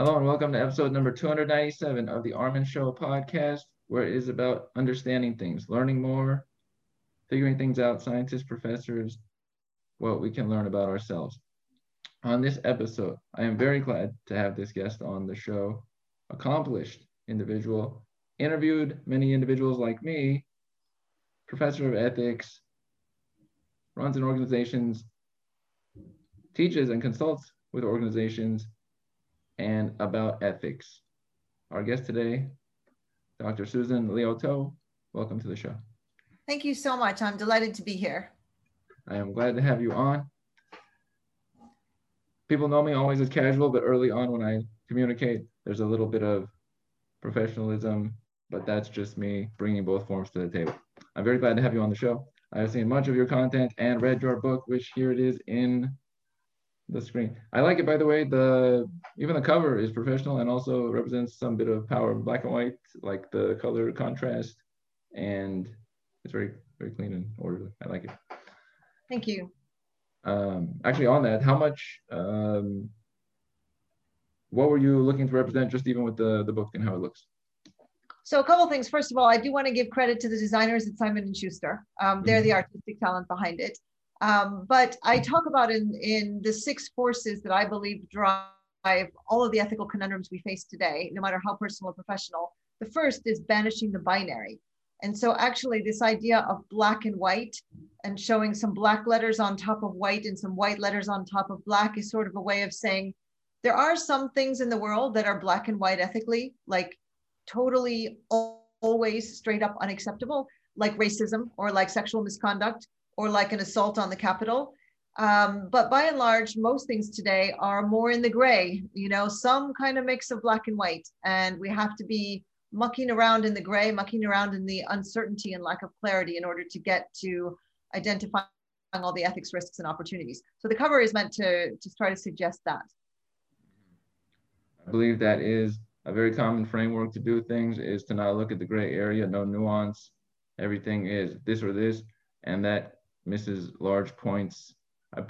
Hello and welcome to episode number 297 of the Armin Show podcast, where it is about understanding things, learning more, figuring things out, scientists, professors, what we can learn about ourselves. On this episode, I am very glad to have this guest on the show, accomplished individual, interviewed many individuals like me, professor of ethics, runs in organizations, teaches and consults with organizations, and about ethics. Our guest today, Dr. Susan Lioto, welcome to the show. Thank you so much. I'm delighted to be here. I am glad to have you on. People know me always as casual, but early on when I communicate, there's a little bit of professionalism, but that's just me bringing both forms to the table. I'm very glad to have you on the show. I have seen much of your content and read your book, which here it is in the screen. I like it, by the way. Even the cover is professional and also represents some bit of power, black and white, like the color contrast, and it's very, very clean and orderly. I like it. Thank you. Actually, on that, how much? What were you looking to represent, just even with the book and how it looks? So a couple things. First of all, I do want to give credit to the designers at Simon & Schuster. They're the artistic talent behind it. But I talk about in the six forces that I believe drive all of the ethical conundrums we face today, no matter how personal or professional. The first is banishing the binary. And so actually this idea of black and white and showing some black letters on top of white and some white letters on top of black is sort of a way of saying there are some things in the world that are black and white ethically, like totally always straight up unacceptable, like racism or like sexual misconduct, or like an assault on the Capitol. But by and large, most things today are more in the gray, you know, some kind of mix of black and white. And we have to be mucking around in the gray, mucking around in the uncertainty and lack of clarity in order to get to identifying all the ethics risks and opportunities. So the cover is meant to try to suggest that. I believe that is a very common framework to do things, is to not look at the gray area, no nuance. Everything is this or this, and that misses large points.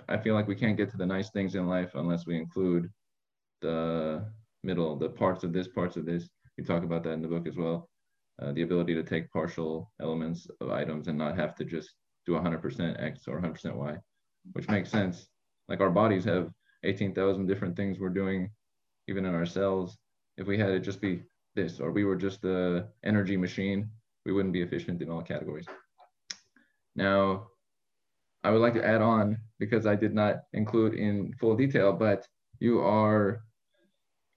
I feel like we can't get to the nice things in life unless we include the middle, the parts of this, parts of this. You talk about that in the book as well. The ability to take partial elements of items and not have to just do 100% X or 100% Y, which makes sense. Like our bodies have 18,000 different things we're doing, even in ourselves. If we had it just be this, or we were just the energy machine, we wouldn't be efficient in all categories. Now, I would like to add on, because I did not include in full detail, but you are a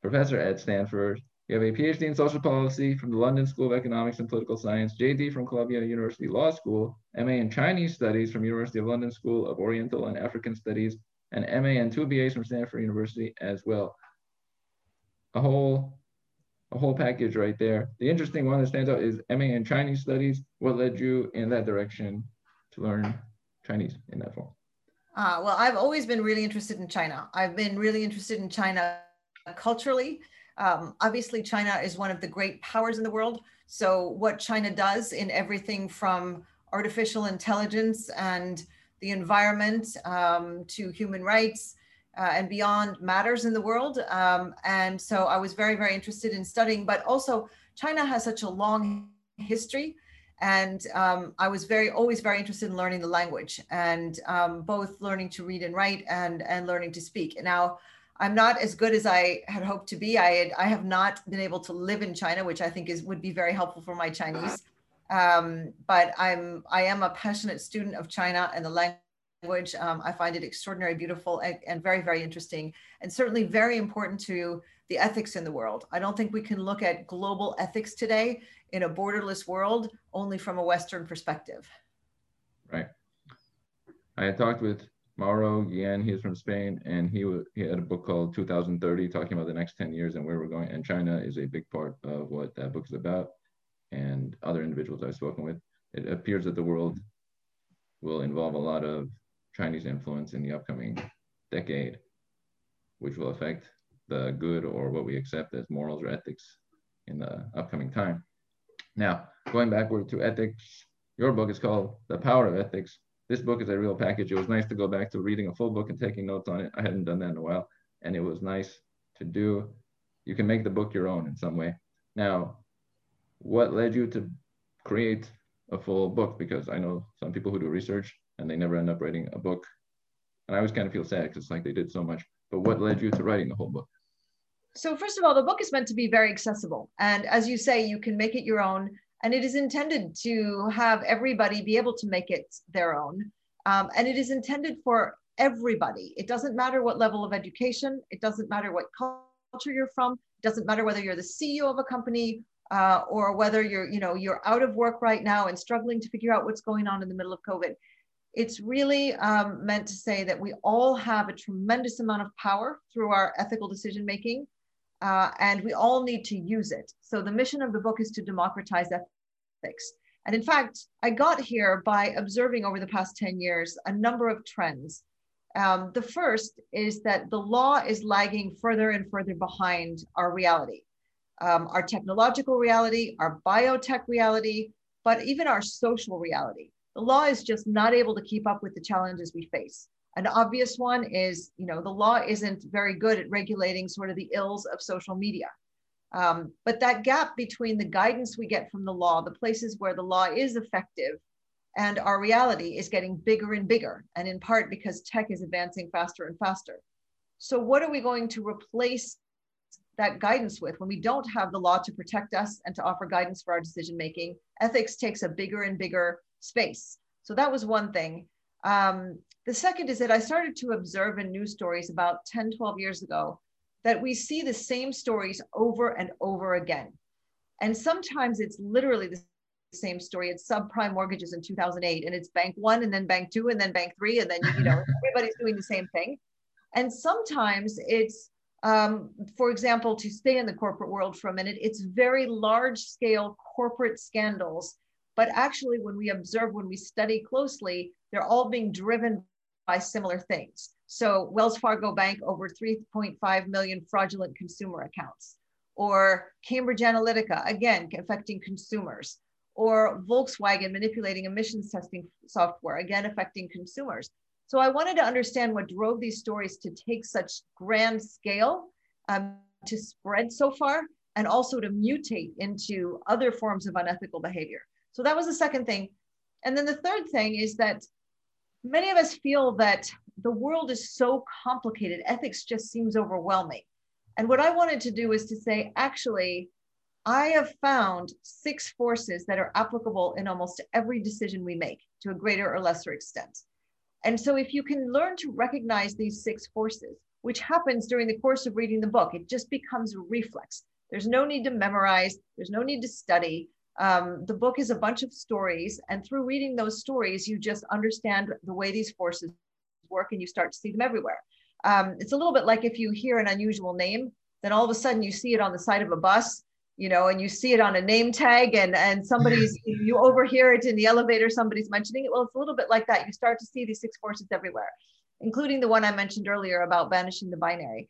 professor at Stanford. You have a PhD in social policy from the London School of Economics and Political Science, JD from Columbia University Law School, MA in Chinese Studies from University of London School of Oriental and African Studies, and MA and 2 BAs from Stanford University as well. A whole package right there. The interesting one that stands out is MA in Chinese Studies. What led you in that direction to learn Chinese in that form? Well, I've always been really interested in China. I've been really interested in China culturally. Obviously, China is one of the great powers in the world. So what China does in everything from artificial intelligence and the environment to human rights and beyond matters in the world. And so I was very, very interested in studying, but also China has such a long history. And I was always very interested in learning the language, and both learning to read and write and learning to speak. And now I'm not as good as I had hoped to be. I have not been able to live in China, which I think would be very helpful for my Chinese. But I am a passionate student of China and the language. I find it extraordinarily beautiful and very, very interesting, and certainly very important to the ethics in the world. I don't think we can look at global ethics today in a borderless world only from a Western perspective. Right. I had talked with Mauro Guillen, he's from Spain, and he had a book called 2030, talking about the next 10 years and where we're going. And China is a big part of what that book is about, and other individuals I've spoken with. It appears that the world will involve a lot of Chinese influence in the upcoming decade, which will affect the good, or what we accept as morals or ethics in the upcoming time. Now, going backward to ethics, your book is called The Power of Ethics. This book is a real package. It was nice to go back to reading a full book and taking notes on it. I hadn't done that in a while, and it was nice to do. you can make the book your own in some way. Now, what led you to create a full book? Because I know some people who do research and they never end up writing a book. And I always kind of feel sad because it's like they did so much, but what led you to writing the whole book? So first of all, the book is meant to be very accessible. And as you say, you can make it your own, and it is intended to have everybody be able to make it their own. And it is intended for everybody. It doesn't matter what level of education, it doesn't matter what culture you're from, it doesn't matter whether you're the CEO of a company or whether you're out of work right now and struggling to figure out what's going on in the middle of COVID. It's really meant to say that we all have a tremendous amount of power through our ethical decision making, and we all need to use it. So the mission of the book is to democratize ethics. And in fact, I got here by observing over the past 10 years a number of trends. The first is that the law is lagging further and further behind our reality, our technological reality, our biotech reality, but even our social reality. The law is just not able to keep up with the challenges we face. An obvious one is, the law isn't very good at regulating sort of the ills of social media. But that gap between the guidance we get from the law, the places where the law is effective, and our reality is getting bigger and bigger, and in part because tech is advancing faster and faster. So what are we going to replace that guidance with when we don't have the law to protect us and to offer guidance for our decision making? Ethics takes a bigger and bigger space. So that was one thing. The second is that I started to observe in news stories about 10, 12 years ago that we see the same stories over and over again. And sometimes it's literally the same story. It's subprime mortgages in 2008, and it's bank one, and then bank two, and then bank three, and then everybody's doing the same thing. And sometimes it's, for example, to stay in the corporate world for a minute, it's very large scale corporate scandals. But actually, when we observe, when we study closely, they're all being driven by similar things. So Wells Fargo Bank, over 3.5 million fraudulent consumer accounts, or Cambridge Analytica, again, affecting consumers, or Volkswagen manipulating emissions testing software, again, affecting consumers. So I wanted to understand what drove these stories to take such grand scale to spread so far, and also to mutate into other forms of unethical behavior. So that was the second thing. And then the third thing is that many of us feel that the world is so complicated, ethics just seems overwhelming. And what I wanted to do is to say, actually, I have found 6 forces that are applicable in almost every decision we make to a greater or lesser extent. And so if you can learn to recognize these 6 forces, which happens during the course of reading the book, it just becomes a reflex. There's no need to memorize, there's no need to study. The book is a bunch of stories, and through reading those stories, you just understand the way these forces work, and you start to see them everywhere. It's a little bit like if you hear an unusual name, then all of a sudden you see it on the side of a bus, and you see it on a name tag, and somebody's, you overhear it in the elevator, somebody's mentioning it. Well, it's a little bit like that. You start to see these 6 forces everywhere, including the one I mentioned earlier about banishing the binary.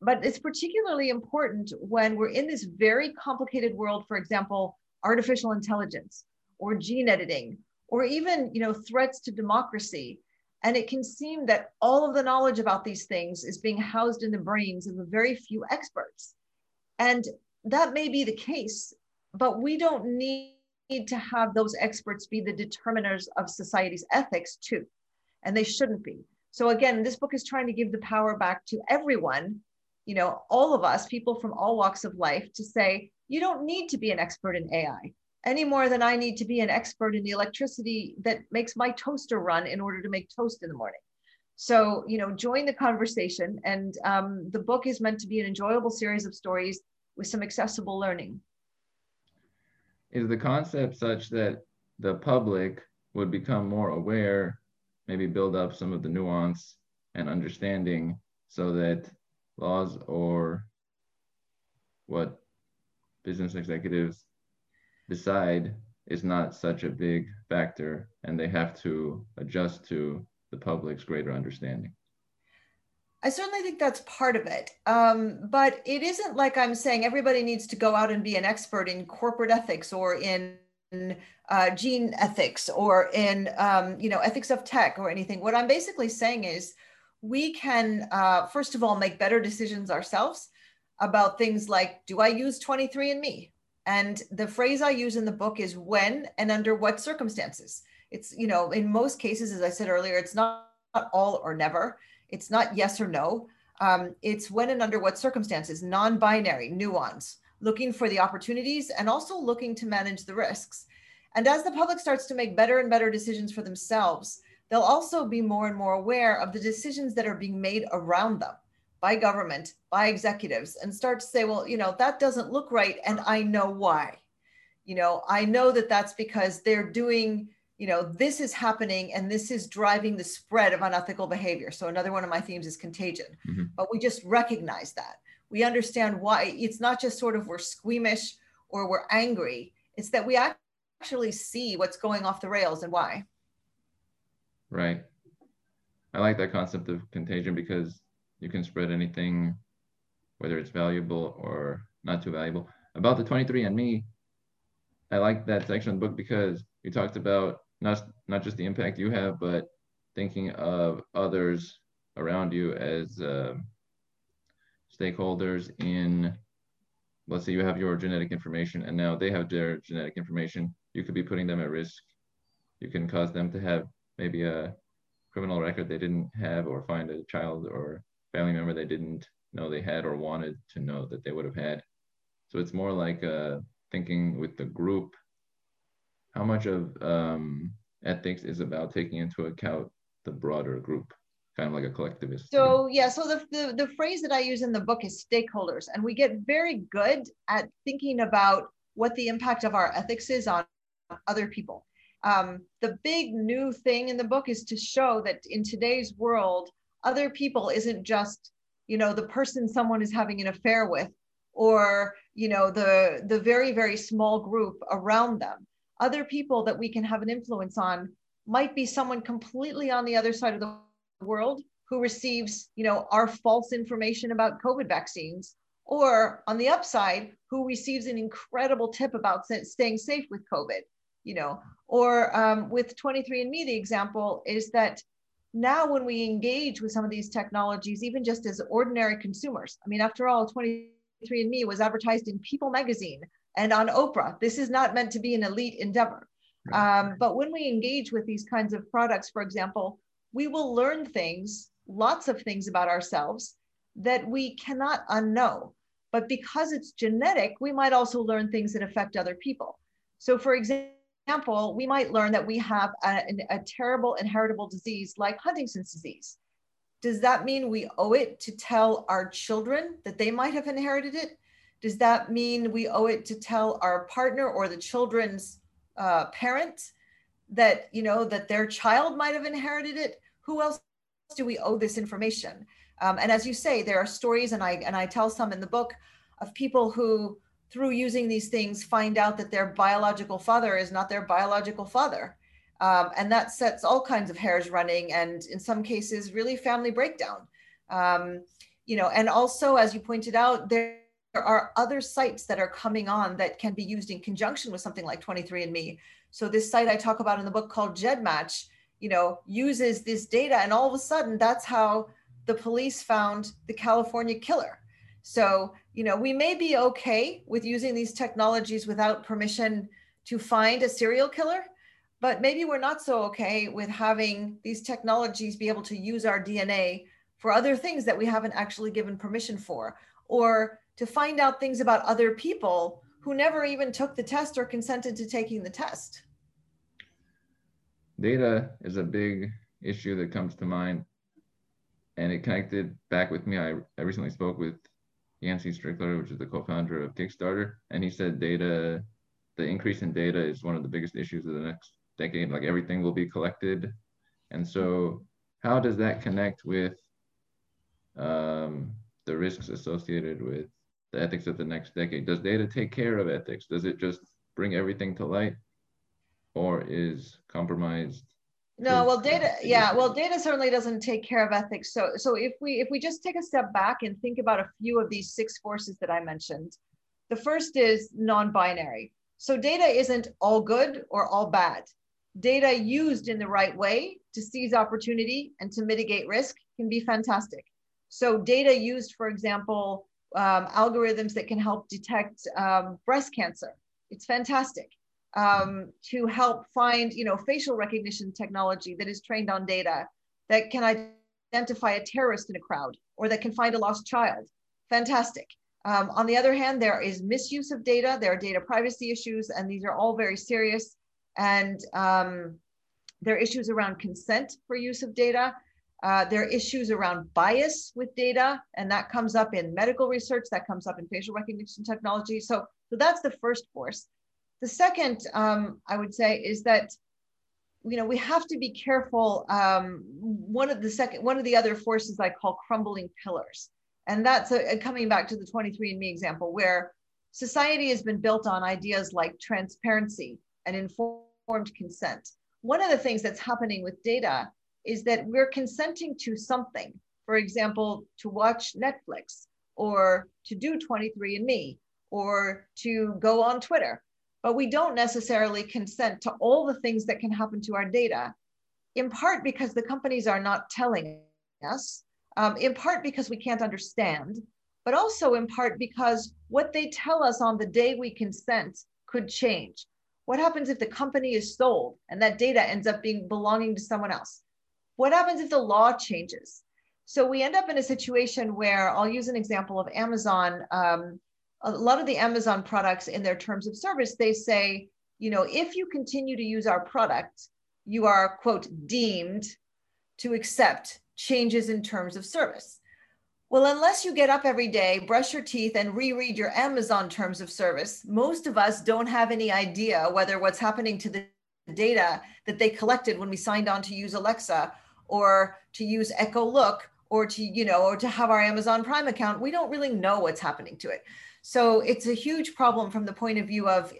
But it's particularly important when we're in this very complicated world, for example, artificial intelligence or gene editing, or even threats to democracy. And it can seem that all of the knowledge about these things is being housed in the brains of a very few experts. And that may be the case, but we don't need to have those experts be the determiners of society's ethics too, and they shouldn't be. So again, this book is trying to give the power back to everyone, all of us, people from all walks of life, to say, you don't need to be an expert in AI any more than I need to be an expert in the electricity that makes my toaster run in order to make toast in the morning. So, join the conversation. And the book is meant to be an enjoyable series of stories with some accessible learning. Is the concept such that the public would become more aware, maybe build up some of the nuance and understanding so that laws or what business executives decide is not such a big factor and they have to adjust to the public's greater understanding? I certainly think that's part of it. But it isn't like I'm saying everybody needs to go out and be an expert in corporate ethics or in gene ethics or in ethics of tech or anything. What I'm basically saying is we can, first of all, make better decisions ourselves. about things like, do I use 23andMe? And the phrase I use in the book is when and under what circumstances. It's, you know, in most cases, as I said earlier, it's not all or never. It's not yes or no. It's when and under what circumstances, non-binary, nuance, looking for the opportunities and also looking to manage the risks. And as the public starts to make better and better decisions for themselves, they'll also be more and more aware of the decisions that are being made around them by government, by executives, and start to say, well, you know, that doesn't look right. And I know why. You know, I know that that's because they're doing, you know, this is happening and this is driving the spread of unethical behavior. So another one of my themes is contagion, but we just recognize that. We understand why. It's not just sort of we're squeamish or we're angry. It's that we actually see what's going off the rails and why. Right. I like that concept of contagion because you can spread anything, whether it's valuable or not too valuable. About the 23andMe, I like that section of the book because you talked about not just the impact you have, but thinking of others around you as stakeholders in, let's say you have your genetic information and now they have their genetic information. You could be putting them at risk. You can cause them to have maybe a criminal record they didn't have, or find a child or family member they didn't know they had or wanted to know that they would have had. So it's more like thinking with the group, how much of ethics is about taking into account the broader group, kind of like a collectivist. So yeah, so the phrase that I use in the book is stakeholders, and we get very good at thinking about what the impact of our ethics is on other people. The big new thing in the book is to show that in today's world, other people isn't just, you know, the person someone is having an affair with, or, you know, the very, very small group around them. Other people that we can have an influence on might be someone completely on the other side of the world who receives, you know, our false information about COVID vaccines, or on the upside, who receives an incredible tip about staying safe with COVID, you know, or with 23andMe, the example is that now when we engage with some of these technologies, even just as ordinary consumers, I mean, after all, 23andMe was advertised in People magazine and on Oprah. This is not meant to be an elite endeavor. But when we engage with these kinds of products, for example, we will learn things, lots of things about ourselves that we cannot unknow. But because it's genetic, we might also learn things that affect other people. So for example, we might learn that we have a terrible inheritable disease like Huntington's disease. Does that mean we owe it to tell our children that they might have inherited it? Does that mean we owe it to tell our partner or the children's parent that, you know, that their child might have inherited it? Who else do we owe this information? And as you say, there are stories, and I tell some in the book, of people who, through using these things, find out that their biological father is not their biological father. And that sets all kinds of hairs running, and in some cases, really family breakdown. You know, and also, as you pointed out, there are other sites that are coming on that can be used in conjunction with something like 23andMe. So this site I talk about in the book called GEDmatch, you know, uses this data, and all of a sudden that's how the police found the California killer. So, you know, we may be okay with using these technologies without permission to find a serial killer, but maybe we're not so okay with having these technologies be able to use our DNA for other things that we haven't actually given permission for, or to find out things about other people who never even took the test or consented to taking the test. Data is a big issue that comes to mind, and it connected back with me. I recently spoke with Yancy Strickler, which is the co-founder of Kickstarter, and he said data, the increase in data is one of the biggest issues of the next decade. Like, everything will be collected. And so how does that connect with the risks associated with the ethics of the next decade? Does data take care of ethics? Does it just bring everything to light, or is compromised? No, well, data, yeah, well, data certainly doesn't take care of ethics. So if we just take a step back and think about a few of these six forces that I mentioned, the first is non-binary. So data isn't all good or all bad. Data used in the right way to seize opportunity and to mitigate risk can be fantastic. So data used, for example, algorithms that can help detect breast cancer. It's fantastic. To help find, facial recognition technology that is trained on data that can identify a terrorist in a crowd or that can find a lost child. Fantastic. On the other hand, there is misuse of data. There are data privacy issues, and these are all very serious. And there are issues around consent for use of data. There are issues around bias with data, and that comes up in medical research, that comes up in facial recognition technology. So that's the first force. The second, I would say, is that we have to be careful. One of the other forces I call crumbling pillars, and that's coming back to the 23andMe example, where society has been built on ideas like transparency and informed consent. One of the things that's happening with data is that we're consenting to something. For example, to watch Netflix, or to do 23andMe, or to go on Twitter. But we don't necessarily consent to all the things that can happen to our data, in part because the companies are not telling us, in part because we can't understand, but also in part because what they tell us on the day we consent could change. What happens if the company is sold and that data ends up belonging to someone else? What happens if the law changes? So we end up in a situation where, I'll use an example of Amazon. A lot of the Amazon products in their terms of service, they say, if you continue to use our product, you are, quote, deemed to accept changes in terms of service. Well, unless you get up every day, brush your teeth, and reread your Amazon terms of service, most of us don't have any idea whether what's happening to the data that they collected when we signed on to use Alexa, or to use Echo Look, or to, or to have our Amazon Prime account. We don't really know what's happening to it. So it's a huge problem from the point of view of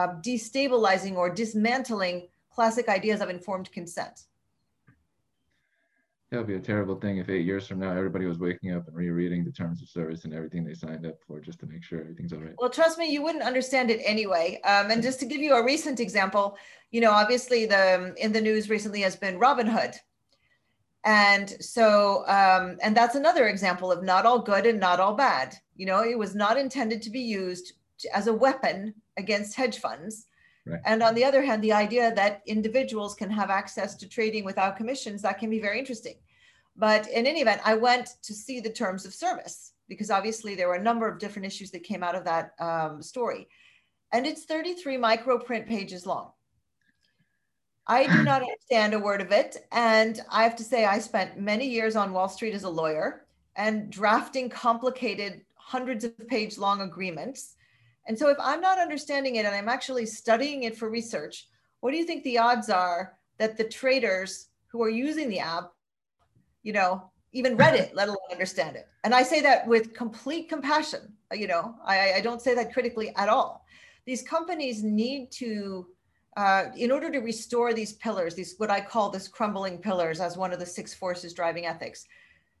destabilizing or dismantling classic ideas of informed consent. That would be a terrible thing if 8 years from now, everybody was waking up and rereading the terms of service and everything they signed up for just to make sure everything's all right. Well, trust me, you wouldn't understand it anyway. And just to give you a recent example, obviously in the news recently has been Robinhood. And so, and that's another example of not all good and not all bad. It was not intended to be used as a weapon against hedge funds. Right. And on the other hand, the idea that individuals can have access to trading without commissions, that can be very interesting. But in any event, I went to see the terms of service, because obviously there were a number of different issues that came out of that story. And it's 33 microprint pages long. I do not understand a word of it. And I have to say, I spent many years on Wall Street as a lawyer and drafting complicated, hundreds of page long agreements. And so if I'm not understanding it and I'm actually studying it for research, what do you think the odds are that the traders who are using the app, even read it, let alone understand it? And I say that with complete compassion. I don't say that critically at all. These companies need to, in order to restore these pillars, what I call these crumbling pillars as one of the six forces driving ethics,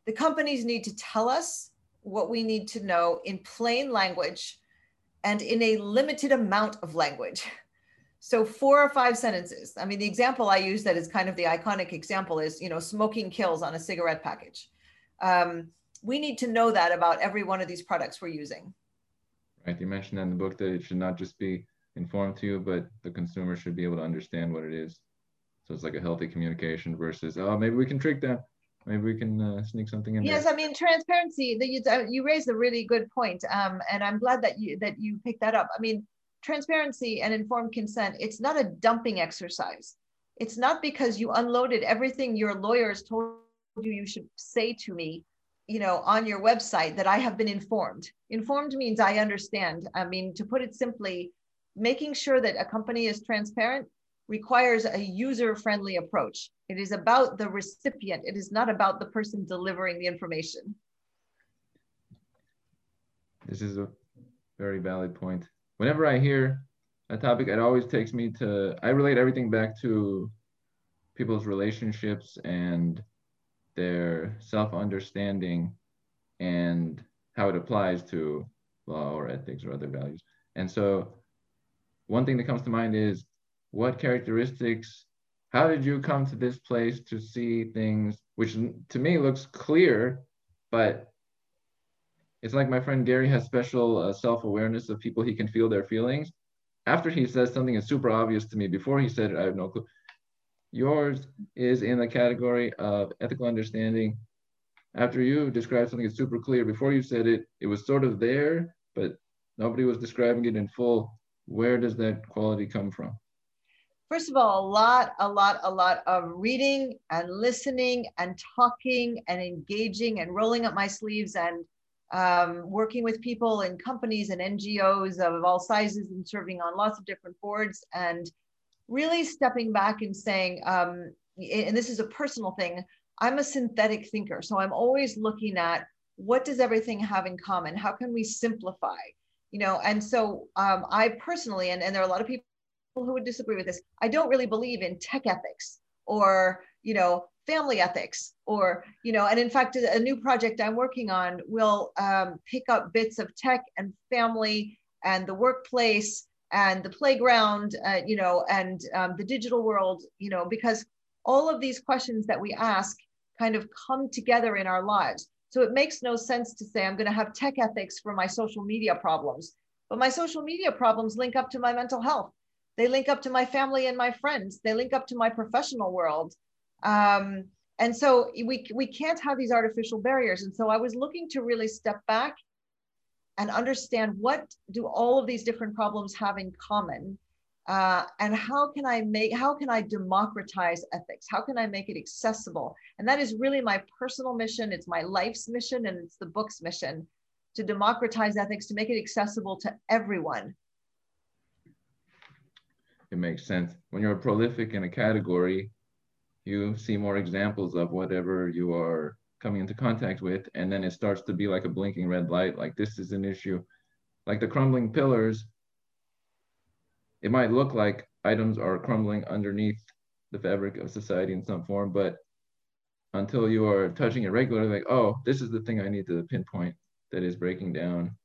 the companies need to tell us what we need to know in plain language and in a limited amount of language. So 4 or 5 sentences. I mean, the example I use that is kind of the iconic example is, smoking kills on a cigarette package. We need to know that about every one of these products we're using. Right, you mentioned in the book that it should not just be informed to you, but the consumer should be able to understand what it is. So it's like a healthy communication versus, oh, maybe we can trick them. Maybe we can sneak something in. Yes, there. I mean, transparency, you raised a really good point. And I'm glad that you picked that up. I mean, transparency and informed consent, it's not a dumping exercise. It's not because you unloaded everything your lawyers told you should say to me, on your website, that I have been informed. Informed means I understand. I mean, to put it simply, making sure that a company is transparent requires a user-friendly approach. It is about the recipient. It is not about the person delivering the information. This is a very valid point. Whenever I hear a topic, it always takes me to, I relate everything back to people's relationships and their self-understanding and how it applies to law or ethics or other values. And so one thing that comes to mind is, what characteristics, how did you come to this place to see things, which to me looks clear, but It's like my friend Gary has special self-awareness of people. He can feel their feelings. After he says something is super obvious to me, before he said it, I have no clue. Yours is in the category of ethical understanding. After you described something that's super clear, before you said it, it was sort of there, but nobody was describing it in full. Where does that quality come from? First of all, a lot of reading and listening and talking and engaging and rolling up my sleeves and working with people in companies and NGOs of all sizes and serving on lots of different boards and really stepping back and saying, and this is a personal thing, I'm a synthetic thinker. So I'm always looking at what does everything have in common? How can we simplify? You know, and so I personally, and there are a lot of people who would disagree with this, I don't really believe in tech ethics or, you know, family ethics or, you know, and in fact, a new project I'm working on will pick up bits of tech and family and the workplace and the playground, you know, and the digital world, you know, because all of these questions that we ask kind of come together in our lives. So it makes no sense to say, I'm going to have tech ethics for my social media problems, but my social media problems link up to my mental health. They link up to my family and my friends. They link up to my professional world. And so we can't have these artificial barriers. And so I was looking to really step back and understand what do all of these different problems have in common? And how can I democratize ethics? How can I make it accessible? And that is really my personal mission. It's my life's mission and it's the book's mission to democratize ethics, to make it accessible to everyone. It makes sense. When you're prolific in a category, you see more examples of whatever you are coming into contact with. And then it starts to be like a blinking red light, like this is an issue. Like the crumbling pillars, it might look like items are crumbling underneath the fabric of society in some form, but until you are touching it regularly, like, oh, this is the thing I need to pinpoint that is breaking down.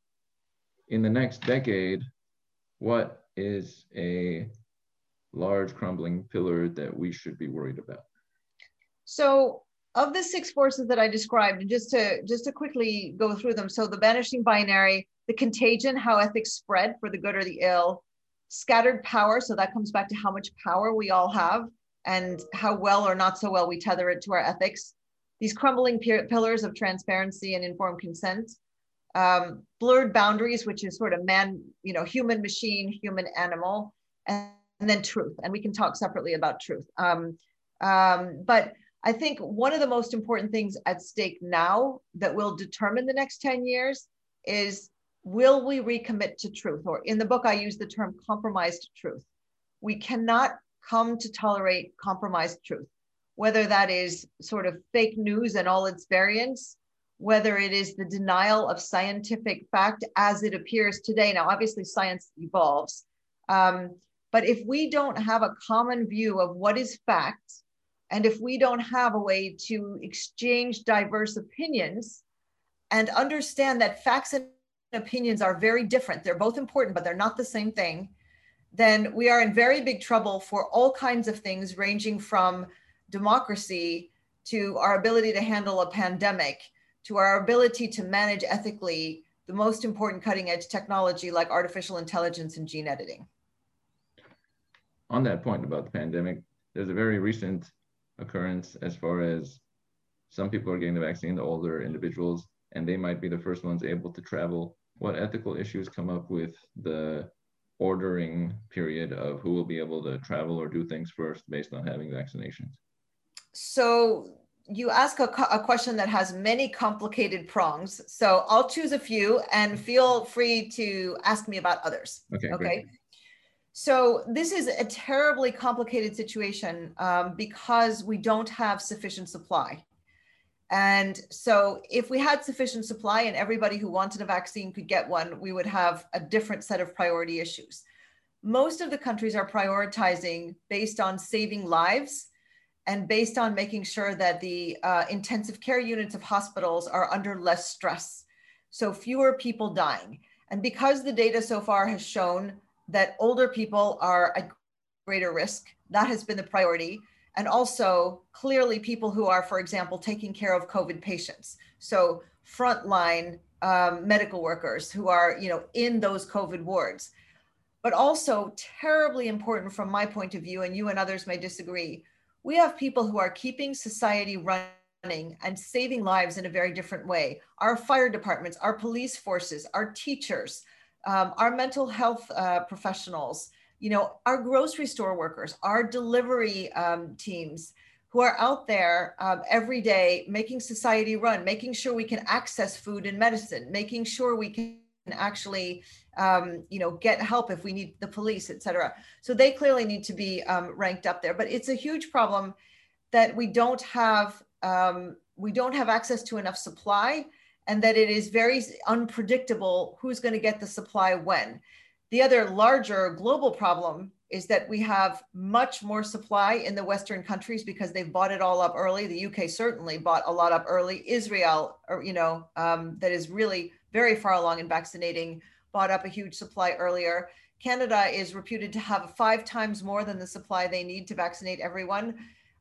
In the next decade, what is a large crumbling pillar that we should be worried about? So of the 6 forces that I described, and just to quickly go through them. So the vanishing binary, the contagion, how ethics spread for the good or the ill, scattered power. So that comes back to how much power we all have and how well or not so well we tether it to our ethics. These crumbling pillars of transparency and informed consent, blurred boundaries, which is sort of man, you know, human machine, human animal, and then truth. And we can talk separately about truth. But I think one of the most important things at stake now that will determine the next 10 years is, will we recommit to truth? Or in the book, I use the term compromised truth. We cannot come to tolerate compromised truth, whether that is sort of fake news and all its variants, whether it is the denial of scientific fact as it appears today. Now, obviously science evolves, but if we don't have a common view of what is fact, and if we don't have a way to exchange diverse opinions and understand that facts and opinions are very different, they're both important, but they're not the same thing, then we are in very big trouble for all kinds of things, ranging from democracy to our ability to handle a pandemic, to our ability to manage ethically the most important cutting edge technology like artificial intelligence and gene editing. On that point about the pandemic, there's a very recent occurrence as far as some people are getting the vaccine, the older individuals, and they might be the first ones able to travel. What ethical issues come up with the ordering period of who will be able to travel or do things first based on having vaccinations? So you ask a question that has many complicated prongs. So I'll choose a few and feel free to ask me about others. Okay. Great. So this is a terribly complicated situation because we don't have sufficient supply. And so if we had sufficient supply and everybody who wanted a vaccine could get one, we would have a different set of priority issues. Most of the countries are prioritizing based on saving lives and based on making sure that the intensive care units of hospitals are under less stress. So fewer people dying. And because the data so far has shown that older people are at greater risk, that has been the priority. And also clearly people who are, for example, taking care of COVID patients. So frontline medical workers who are, you know, in those COVID wards, but also terribly important from my point of view, and you and others may disagree, we have people who are keeping society running and saving lives in a very different way. Our fire departments, our police forces, our teachers, our mental health professionals, you know, our grocery store workers, our delivery teams, who are out there every day making society run, making sure we can access food and medicine, making sure we can actually, you know, get help if we need the police, et cetera. So they clearly need to be ranked up there. But it's a huge problem that we don't have access to enough supply, and that it is very unpredictable who's going to get the supply when. The other larger global problem is that we have much more supply in the Western countries because they've bought it all up early. The UK certainly bought a lot up early. Israel, you know, that is really very far along in vaccinating, bought up a huge supply earlier. Canada is reputed to have 5 times more than the supply they need to vaccinate everyone.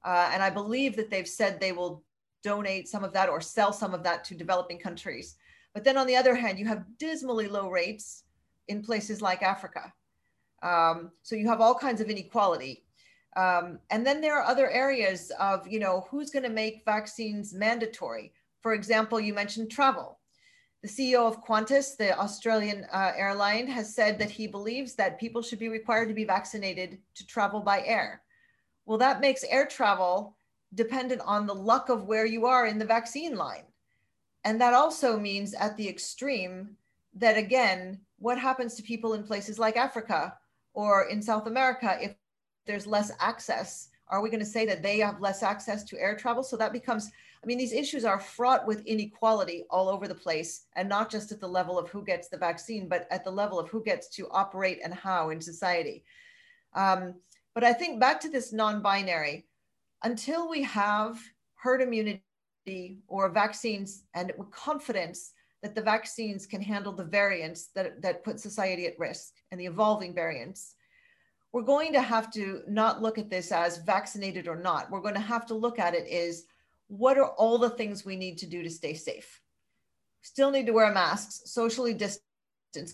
And I believe that they've said they will donate some of that or sell some of that to developing countries. But then on the other hand, you have dismally low rates in places like Africa. So you have all kinds of inequality. And then there are other areas of, you know, who's going to make vaccines mandatory. For example, you mentioned travel. The CEO of Qantas, the Australian airline, has said that he believes that people should be required to be vaccinated to travel by air. Well, that makes air travel dependent on the luck of where you are in the vaccine line. And that also means at the extreme that, again, what happens to people in places like Africa or in South America if there's less access? Are we going to say that they have less access to air travel? So that becomes, I mean, these issues are fraught with inequality all over the place, and not just at the level of who gets the vaccine, but at the level of who gets to operate and how in society. But I think back to this non-binary, until we have herd immunity or vaccines and confidence that the vaccines can handle the variants that put society at risk and the evolving variants, we're going to have to not look at this as vaccinated or not. We're going to have to look at it is, what are all the things we need to do to stay safe? Still need to wear masks, socially distance,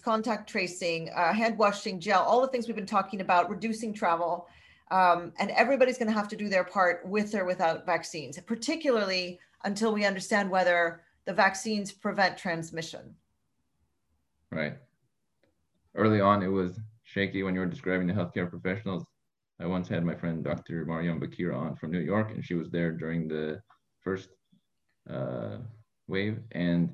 contact tracing, hand washing, gel, all the things we've been talking about, reducing travel, and everybody's going to have to do their part with or without vaccines, particularly until we understand whether the vaccines prevent transmission. Right. Early on, it was shaky when you were describing the healthcare professionals. I once had my friend, Dr. Mariam Bakira, on from New York, and she was there during the first wave. And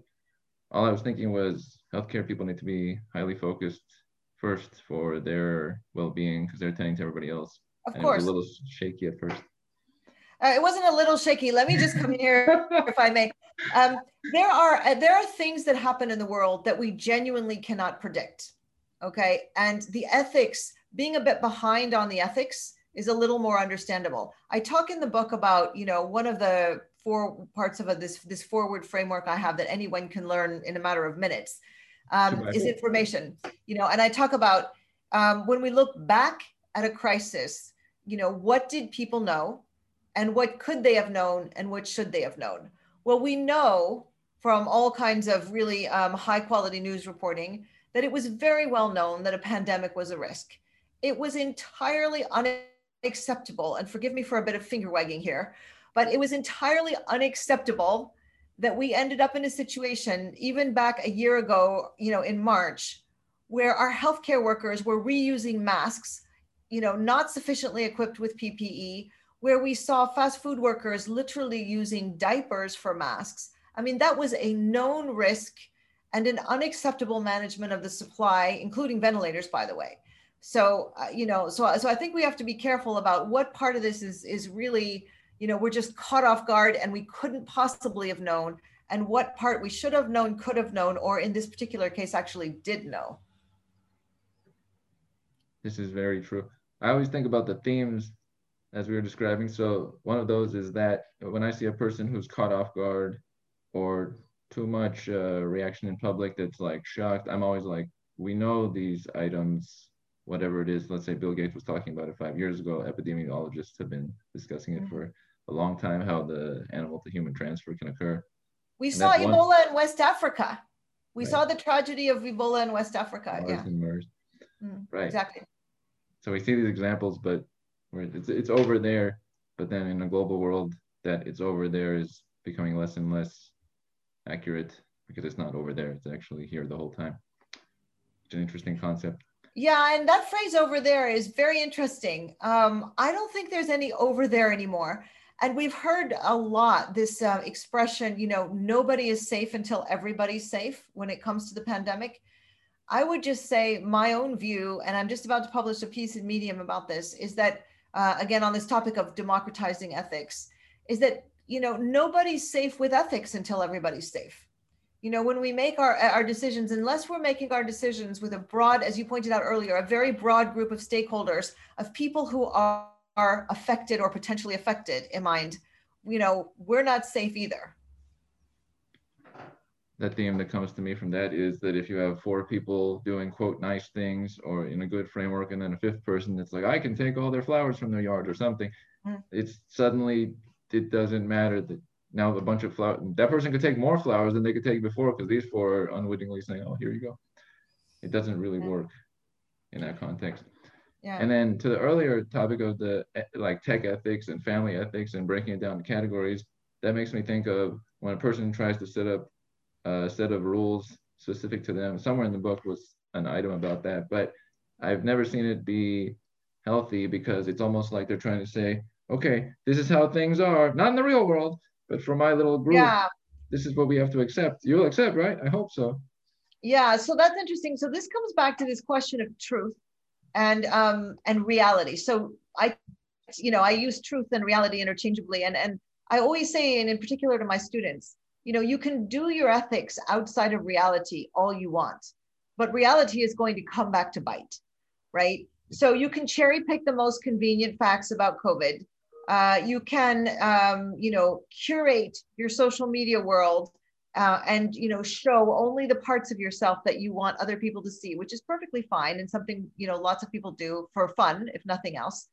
all I was thinking was healthcare people need to be highly focused first for their well-being because they're tending to everybody else. Of course. It was a little shaky at first. It wasn't a little shaky. Let me just come here, if I may. There are things that happen in the world that we genuinely cannot predict, okay? And the ethics, being a bit behind on the ethics is a little more understandable. I talk in the book about, you know, one of the 4 parts of this forward framework I have that anyone can learn in a matter of minutes is information, you know, and I talk about when we look back at a crisis, you know, what did people know? And what could they have known and what should they have known? Well, we know from all kinds of really high quality news reporting that it was very well known that a pandemic was a risk. It was entirely unacceptable, and forgive me for a bit of finger wagging here, but it was entirely unacceptable that we ended up in a situation even back a year ago, you know, in March, where our healthcare workers were reusing masks, you know, not sufficiently equipped with PPE, where we saw fast food workers literally using diapers for masks. I mean, that was a known risk and an unacceptable management of the supply, including ventilators, by the way. So, you know, so I think we have to be careful about what part of this is really, you know, we're just caught off guard and we couldn't possibly have known, and what part we should have known, could have known, or in this particular case, actually did know. This is very true. I always think about the themes as we were describing. So one of those is that when I see a person who's caught off guard or too much reaction in public that's like shocked, I'm always like, we know these items, whatever it is. Let's say Bill Gates was talking about it 5 years ago. Epidemiologists have been discussing it for a long time, how the animal to human transfer can occur. We saw Ebola in West Africa. We saw the tragedy of Ebola in West Africa. Exactly. So we see these examples, but it's over there. But then in a global world, that it's over there is becoming less and less accurate because it's not over there. It's actually here the whole time. It's an interesting concept. Yeah, and that phrase over there is very interesting. I don't think there's any over there anymore. And we've heard a lot this expression, you know, nobody is safe until everybody's safe when it comes to the pandemic. I would just say my own view, and I'm just about to publish a piece in Medium about this, is that, again, on this topic of democratizing ethics, is that, you know, nobody's safe with ethics until everybody's safe. You know, when we make our decisions, unless we're making our decisions with a broad, as you pointed out earlier, a very broad group of stakeholders, of people who are affected or potentially affected in mind, you know, we're not safe either. That theme that comes to me from that is that if you have four people doing, quote, nice things or in a good framework, and then a fifth person that's like, I can take all their flowers from their yard or something, it's suddenly, it doesn't matter that now a bunch of flowers, that person could take more flowers than they could take before because these four are unwittingly saying, oh, here you go. It doesn't really work in that context. Yeah. And then to the earlier topic of the like tech ethics and family ethics and breaking it down to categories, that makes me think of when a person tries to set up a set of rules specific to them. Somewhere in the book was an item about that, but I've never seen it be healthy because it's almost like they're trying to say, okay, this is how things are, not in the real world, but for my little group, this is what we have to accept. You'll accept, right? I hope so. Yeah, so that's interesting. So this comes back to this question of truth and reality. So I use truth and reality interchangeably. And I always say, and in particular to my students, you know, you can do your ethics outside of reality all you want, but reality is going to come back to bite, right? So you can cherry pick the most convenient facts about COVID. You can, curate your social media world and, you know, show only the parts of yourself that you want other people to see, which is perfectly fine and something, you know, lots of people do for fun, if nothing else.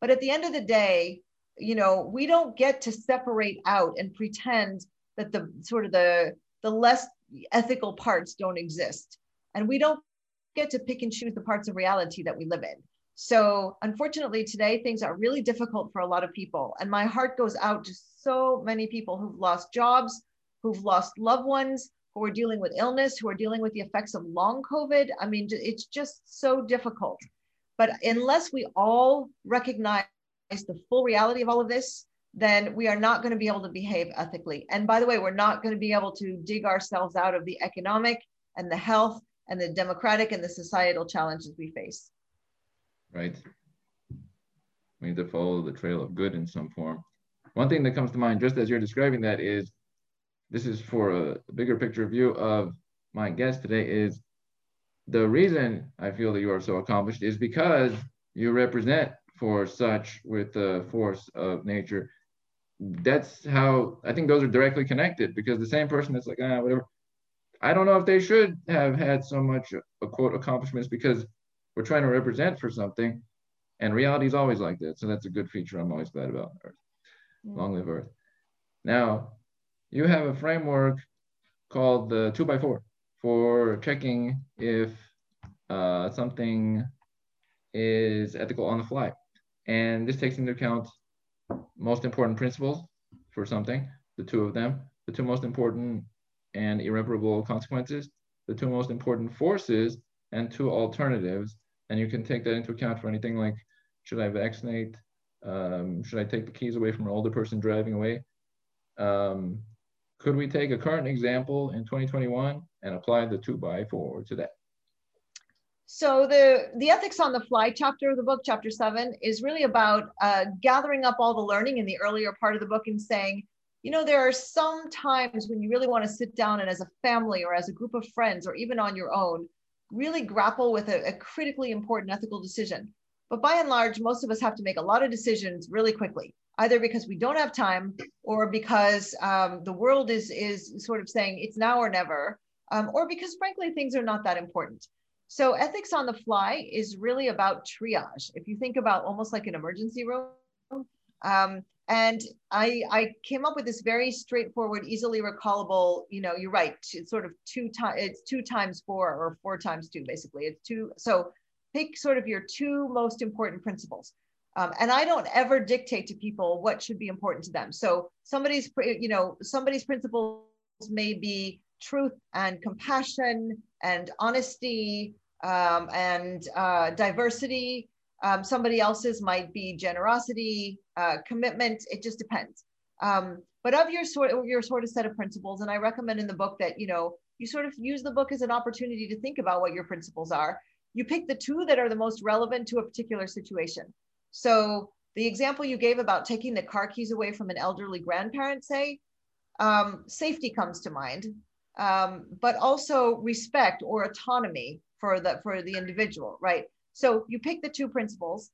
But at the end of the day, you know, we don't get to separate out and pretend that the sort of the less ethical parts don't exist. And we don't get to pick and choose the parts of reality that we live in. So unfortunately today, things are really difficult for a lot of people. And my heart goes out to so many people who've lost jobs, who've lost loved ones, who are dealing with illness, who are dealing with the effects of long COVID. I mean, it's just so difficult. But unless we all recognize the full reality of all of this, then we are not going to be able to behave ethically. And by the way, we're not going to be able to dig ourselves out of the economic and the health and the democratic and the societal challenges we face. Right. We need to follow the trail of good in some form. One thing that comes to mind just as you're describing that is, this is for a bigger picture view of my guest today, is the reason I feel that you are so accomplished is because you represent for such with the force of nature. That's how I think those are directly connected, because the same person that's like, ah, whatever, I don't know if they should have had so much, quote, accomplishments, because we're trying to represent for something, and reality is always like that. So that's a good feature I'm always glad about. Earth. Long live Earth. Now, you have a framework called the 2x4 for checking if something is ethical on the fly. And this takes into account most important principles for something, the two of them, the two most important and irreparable consequences, the two most important forces, and two alternatives. And you can take that into account for anything like, should I vaccinate? Should I take the keys away from an older person driving away? Could we take a current example in 2021 and apply the 2x4 to that? So the ethics on the fly chapter of the book, chapter 7, is really about gathering up all the learning in the earlier part of the book and saying, you know, there are some times when you really want to sit down and as a family or as a group of friends or even on your own, really grapple with a critically important ethical decision. But by and large, most of us have to make a lot of decisions really quickly, either because we don't have time or because the world is sort of saying it's now or never, or because frankly, things are not that important. So ethics on the fly is really about triage. If you think about almost like an emergency room, And I came up with this very straightforward, easily recallable, you know, you're right, it's sort of two times four or four times two, basically. It's two. So pick sort of your two most important principles. And I don't ever dictate to people what should be important to them. So somebody's, you know, somebody's principles may be truth and compassion and honesty and diversity. Somebody else's might be generosity, commitment. It just depends. But of your sort of set of principles, and I recommend in the book that, you know, you sort of use the book as an opportunity to think about what your principles are. You pick the two that are the most relevant to a particular situation. So the example you gave about taking the car keys away from an elderly grandparent, say, safety comes to mind, but also respect or autonomy for the individual, right? So you pick the two principles,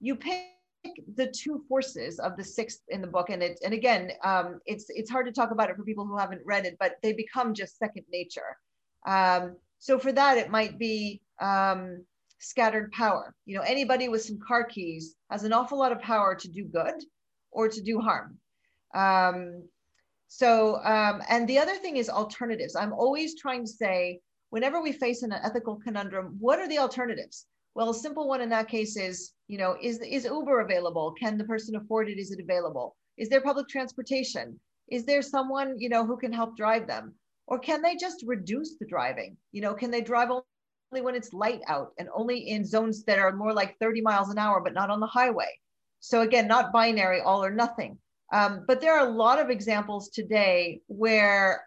you pick the two forces of the sixth in the book, and again, it's hard to talk about it for people who haven't read it, but they become just second nature. So for that, it might be scattered power. You know, anybody with some car keys has an awful lot of power to do good or to do harm. And the other thing is alternatives. I'm always trying to say, whenever we face an ethical conundrum, what are the alternatives? Well, a simple one in that case is, you know, is Uber available? Can the person afford it? Is it available? Is there public transportation? Is there someone, you know, who can help drive them? Or can they just reduce the driving? You know, can they drive only when it's light out and only in zones that are more like 30 miles an hour, but not on the highway? So again, not binary, all or nothing. But there are a lot of examples today where,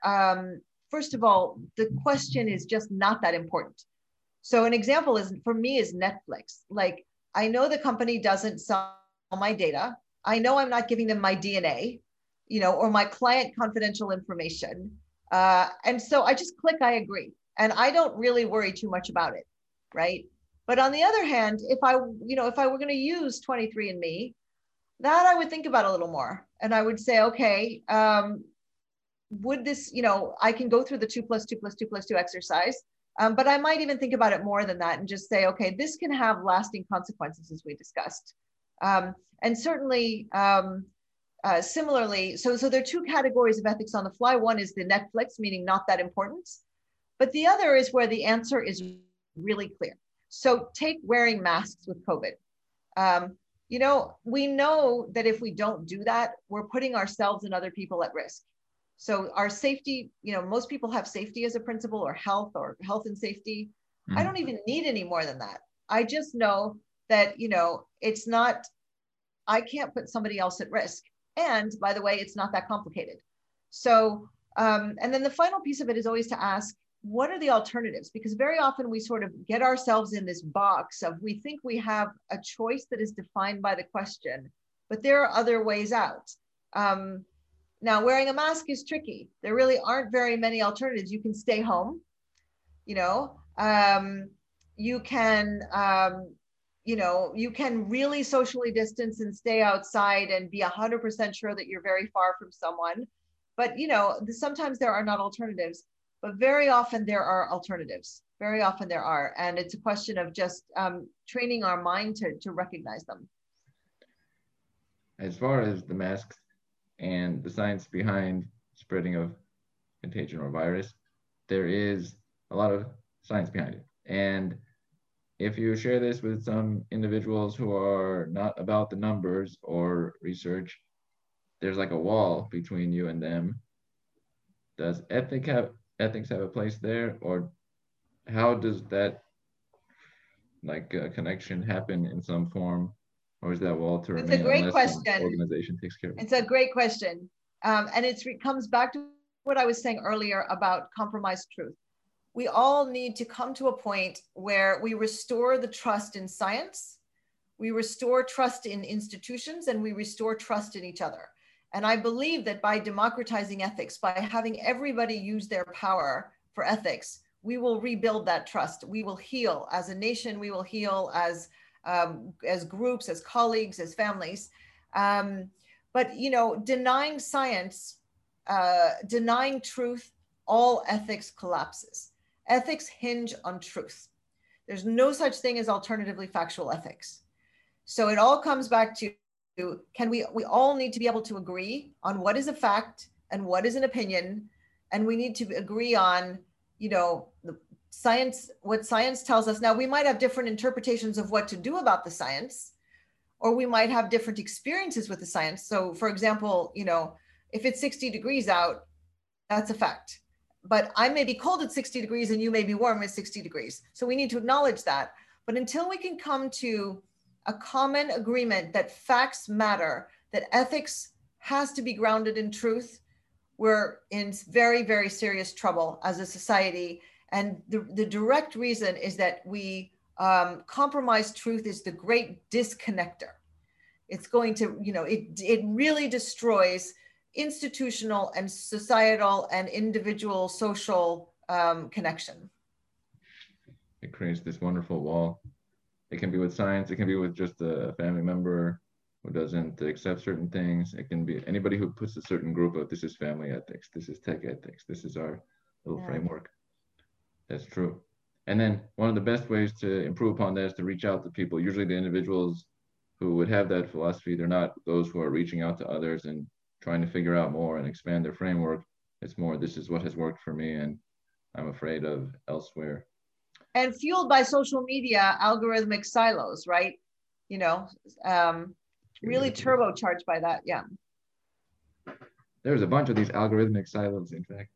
first of all, the question is just not that important. So an example is, for me, is Netflix. Like, I know the company doesn't sell my data. I know I'm not giving them my DNA, you know, or my client confidential information. And so I just click, I agree. And I don't really worry too much about it, right? But on the other hand, if I were going to use 23andMe, that I would think about a little more. And I would say, okay, would this, you know, I can go through the 2+2+2+2 exercise, but I might even think about it more than that and just say, okay, this can have lasting consequences, as we discussed. And certainly, similarly, so there are two categories of ethics on the fly. One is the Netflix, meaning not that important. But the other is where the answer is really clear. So take wearing masks with COVID. You know, we know that if we don't do that, we're putting ourselves and other people at risk. So our safety, you know, most people have safety as a principle, or health and safety. Mm-hmm. I don't even need any more than that. I just know that, you know, it's not, I can't put somebody else at risk. And by the way, it's not that complicated. So, and then the final piece of it is always to ask, what are the alternatives? Because very often we sort of get ourselves in this box of, we think we have a choice that is defined by the question, but there are other ways out. Now, wearing a mask is tricky. There really aren't very many alternatives. You can stay home, you know, you can really socially distance and stay outside and be 100% sure that you're very far from someone. But, you know, sometimes there are not alternatives. But very often there are alternatives. Very often there are. And it's a question of just training our mind to recognize them. As far as the masks and the science behind spreading of contagion or virus, there is a lot of science behind it. And if you share this with some individuals who are not about the numbers or research, there's like a wall between you and them. Does ethics have a place there, or how does that connection happen in some form, or is that wall to remain? It's a great question. The organization takes care of it. It's a great question, and it comes back to what I was saying earlier about compromised truth. We all need to come to a point where we restore the trust in science, we restore trust in institutions, and we restore trust in each other. And I believe that by democratizing ethics, by having everybody use their power for ethics, we will rebuild that trust. We will heal as a nation. We will heal as groups, as colleagues, as families. But you know, denying science, denying truth, all ethics collapses. Ethics hinge on truth. There's no such thing as alternatively factual ethics. So it all comes back to we all need to be able to agree on what is a fact and what is an opinion. And we need to agree on, you know, the science, what science tells us. Now, we might have different interpretations of what to do about the science, or we might have different experiences with the science. So for example, you know, if it's 60 degrees out, that's a fact. But I may be cold at 60 degrees and you may be warm at 60 degrees. So we need to acknowledge that. But until we can come to a common agreement that facts matter, that ethics has to be grounded in truth, we're in very, very serious trouble as a society. And the direct reason is that we compromise truth is the great disconnector. It's going to, you know, it really destroys institutional and societal and individual social connection. It creates this wonderful wall. It can be with science, it can be with just a family member who doesn't accept certain things. It can be anybody who puts a certain group of, this is family ethics, this is tech ethics, this is our little framework. That's true. And then one of the best ways to improve upon that is to reach out to people. Usually the individuals who would have that philosophy, they're not those who are reaching out to others and trying to figure out more and expand their framework. It's more, this is what has worked for me and I'm afraid of elsewhere. And fueled by social media, algorithmic silos, right? You know, really turbocharged by that, yeah. There's a bunch of these algorithmic silos, in fact.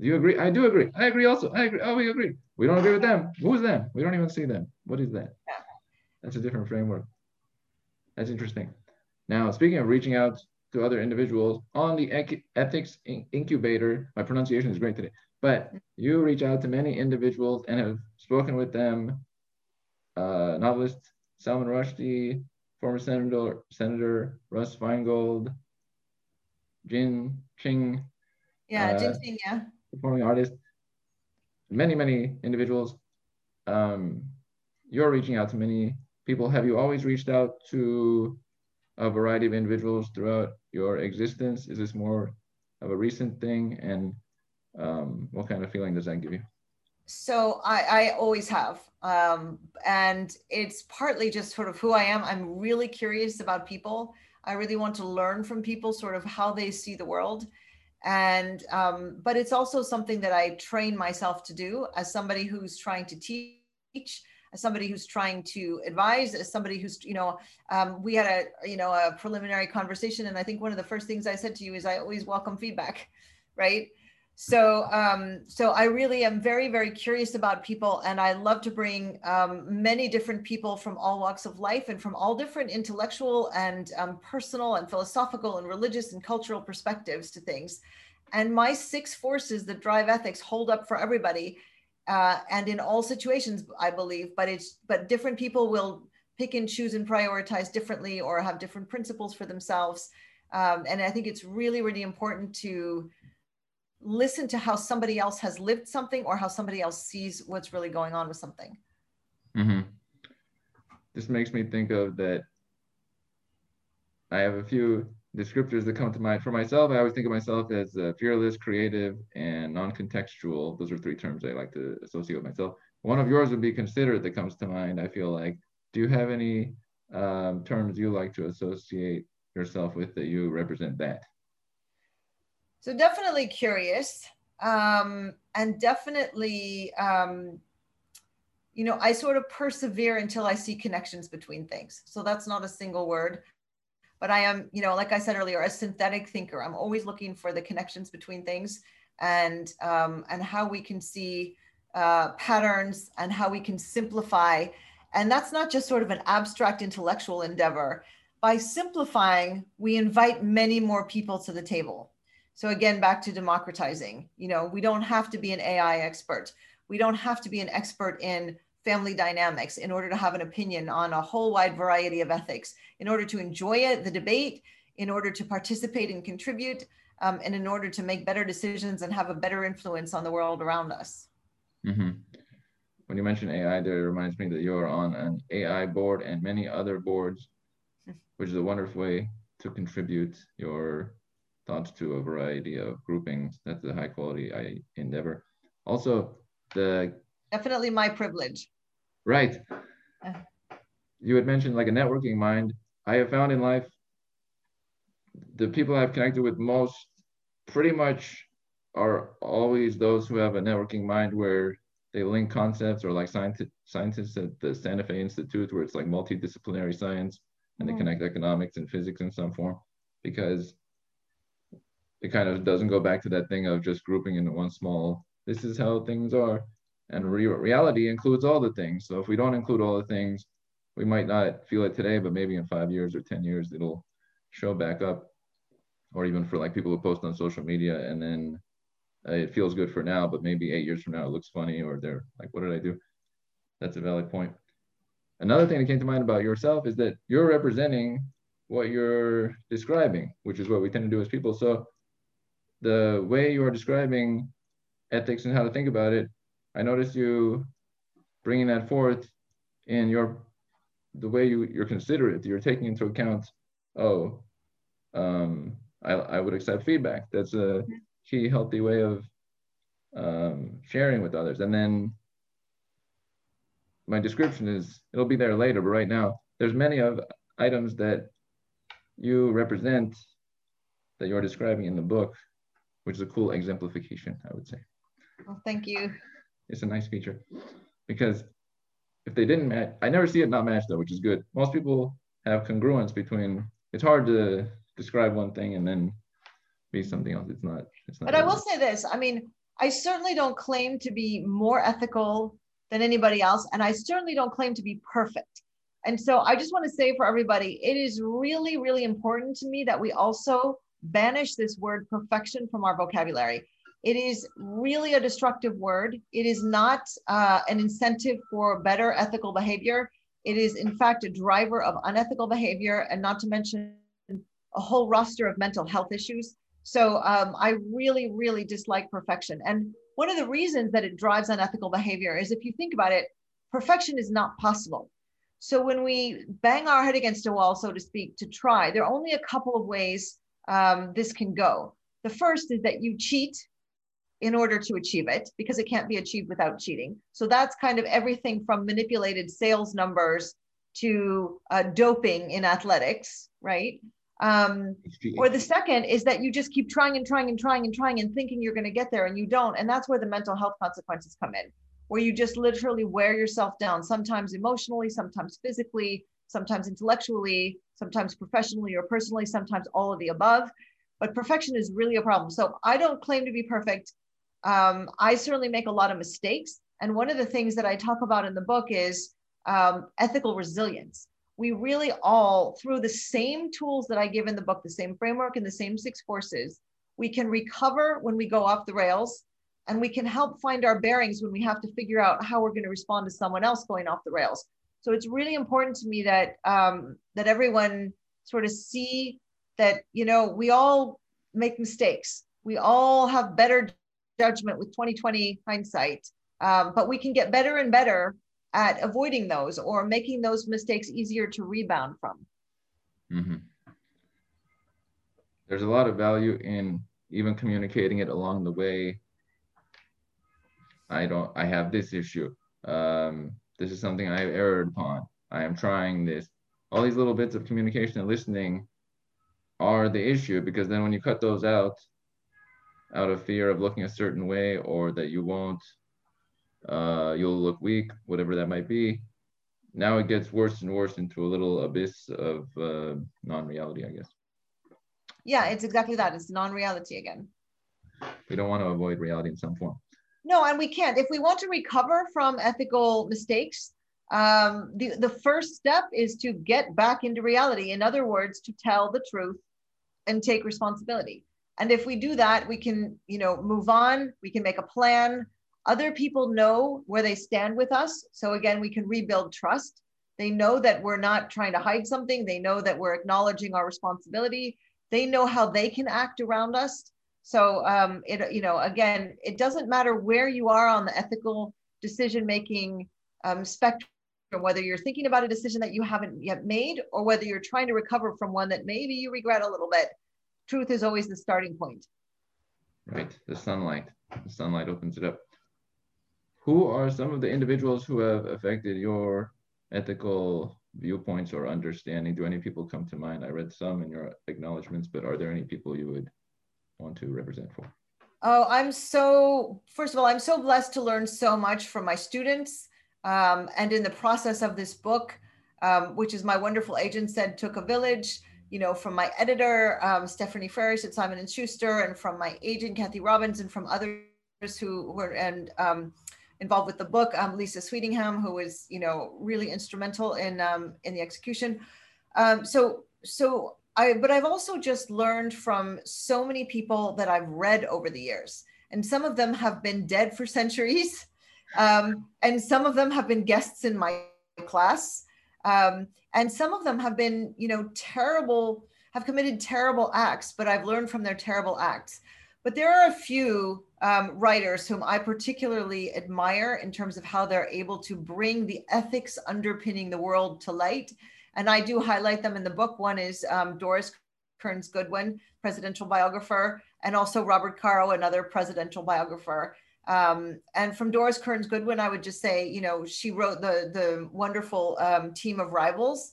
Do you agree? I do agree. I agree also. I agree. Oh, we agree. We don't agree with them. Who's them? We don't even see them. What is that? Yeah. That's a different framework. That's interesting. Now, speaking of reaching out to other individuals, on the ethics incubator, my pronunciation is great today, but you reach out to many individuals and have spoken with them. Novelist Salman Rushdie, former Senator Russ Feingold, Jin Ching. Yeah, Jin Ching, yeah. Performing artist, many, many individuals. You're reaching out to many people. Have you always reached out to a variety of individuals throughout your existence? Is this more of a recent thing? And what kind of feeling does that give you? So I always have. And it's partly just sort of who I am. I'm really curious about people. I really want to learn from people, sort of how they see the world. And, but it's also something that I train myself to do as somebody who's trying to teach, as somebody who's trying to advise, as somebody who's, you know, we had a, you know, a preliminary conversation. And I think one of the first things I said to you is I always welcome feedback, right? So, so I really am very, very curious about people. And I love to bring many different people from all walks of life and from all different intellectual and personal and philosophical and religious and cultural perspectives to things. And my six forces that drive ethics hold up for everybody. And in all situations, I believe, but different people will pick and choose and prioritize differently or have different principles for themselves. And I think it's really, really important to listen to how somebody else has lived something or how somebody else sees what's really going on with something. Mm-hmm. This makes me think of that. I have a few descriptors that come to mind. For myself, I always think of myself as fearless, creative, and non-contextual. Those are three terms I like to associate with myself. One of yours would be considerate that comes to mind, I feel like. Do you have any terms you like to associate yourself with that you represent that? So definitely curious, and definitely, you know, I sort of persevere until I see connections between things. So that's not a single word. But I am, you know, like I said earlier, a synthetic thinker. I'm always looking for the connections between things and how we can see patterns and how we can simplify. And that's not just sort of an abstract intellectual endeavor. By simplifying, we invite many more people to the table. So again, back to democratizing. You know, we don't have to be an AI expert. We don't have to be an expert in family dynamics in order to have an opinion on a whole wide variety of ethics, in order to enjoy it, the debate, in order to participate and contribute, and in order to make better decisions and have a better influence on the world around us. Mm-hmm. When you mention AI, there it reminds me that you're on an AI board and many other boards, which is a wonderful way to contribute your thoughts to a variety of groupings. That's a high quality endeavor. Also, the definitely my privilege. Right. You had mentioned like a networking mind. I have found in life, the people I've connected with most pretty much are always those who have a networking mind where they link concepts, or like scientists at the Santa Fe Institute, where it's like multidisciplinary science, and they connect economics and physics in some form, because it kind of doesn't go back to that thing of just grouping into one small, this is how things are. And reality includes all the things. So if we don't include all the things, we might not feel it today, but maybe in 5 years or 10 years, it'll show back up. Or even for like people who post on social media, and then it feels good for now, but maybe 8 years from now, it looks funny, or they're like, what did I do? That's a valid point. Another thing that came to mind about yourself is that you're representing what you're describing, which is what we tend to do as people. So the way you are describing ethics and how to think about it, I noticed you bringing that forth in the way you're considerate. You're taking into account, I would accept feedback. That's a key, healthy way of sharing with others. And then my description is, it'll be there later, but right now, there's many of items that you represent that you're describing in the book, which is a cool exemplification, I would say. Well, thank you. It's a nice feature, because if they didn't match, I never see it not match though, which is good. Most people have congruence between, it's hard to describe one thing and then be something else. It's not. But I will say this, I mean, I certainly don't claim to be more ethical than anybody else. And I certainly don't claim to be perfect. And so I just want to say for everybody, it is really, really important to me that we also banish this word perfection from our vocabulary. It is really a destructive word. It is not an incentive for better ethical behavior. It is in fact a driver of unethical behavior, and not to mention a whole roster of mental health issues. So I really, really dislike perfection. And one of the reasons that it drives unethical behavior is, if you think about it, perfection is not possible. So when we bang our head against a wall, so to speak, to try, there are only a couple of ways this can go. The first is that you cheat in order to achieve it, because it can't be achieved without cheating. So that's kind of everything from manipulated sales numbers to doping in athletics, right? Or the second is that you just keep trying and trying and trying and trying and thinking you're going to get there, and you don't. And that's where the mental health consequences come in, where you just literally wear yourself down, sometimes emotionally, sometimes physically, sometimes intellectually, sometimes professionally or personally, sometimes all of the above. But perfection is really a problem. So I don't claim to be perfect. I certainly make a lot of mistakes. And one of the things that I talk about in the book is ethical resilience. We really all, through the same tools that I give in the book, the same framework and the same 6 forces, we can recover when we go off the rails, and we can help find our bearings when we have to figure out how we're going to respond to someone else going off the rails. So it's really important to me that, that everyone sort of see that, you know, we all make mistakes. We all have better judgment with 20/20 hindsight, but we can get better and better at avoiding those or making those mistakes easier to rebound from. Mm-hmm. There's a lot of value in even communicating it along the way. I have this issue. This is something I erred upon. I am trying this. All these little bits of communication and listening are the issue, because then when you cut those out of fear of looking a certain way, or that you won't, you'll look weak, whatever that might be. Now it gets worse and worse into a little abyss of non-reality, I guess. Yeah, it's exactly that. It's non-reality again. We don't want to avoid reality in some form. No, and we can't. If we want to recover from ethical mistakes, the first step is to get back into reality. In other words, to tell the truth and take responsibility. And if we do that, we can, you know, move on. We can make a plan. Other people know where they stand with us. So again, we can rebuild trust. They know that we're not trying to hide something. They know that we're acknowledging our responsibility. They know how they can act around us. So again, it doesn't matter where you are on the ethical decision-making spectrum, whether you're thinking about a decision that you haven't yet made, or whether you're trying to recover from one that maybe you regret a little bit. Truth is always the starting point. Right, the sunlight opens it up. Who are some of the individuals who have affected your ethical viewpoints or understanding? Do any people come to mind? I read some in your acknowledgements, but are there any people you would want to represent for? Oh, first of all, I'm so blessed to learn so much from my students. And in the process of this book, which is my wonderful agent said, took a village, you know, from my editor, Stephanie Frerish at Simon & Schuster, and from my agent, Kathy Robbins, and from others who were involved with the book, Lisa Sweetingham, who was, you know, really instrumental in the execution. But I've also just learned from so many people that I've read over the years, and some of them have been dead for centuries, and some of them have been guests in my class, and some of them have been, you know, have committed terrible acts, but I've learned from their terrible acts. But there are a few writers whom I particularly admire in terms of how they're able to bring the ethics underpinning the world to light. And I do highlight them in the book. One is Doris Kearns Goodwin, presidential biographer, and also Robert Caro, another presidential biographer. And from Doris Kearns Goodwin, I would just say, you know, she wrote the wonderful Team of Rivals.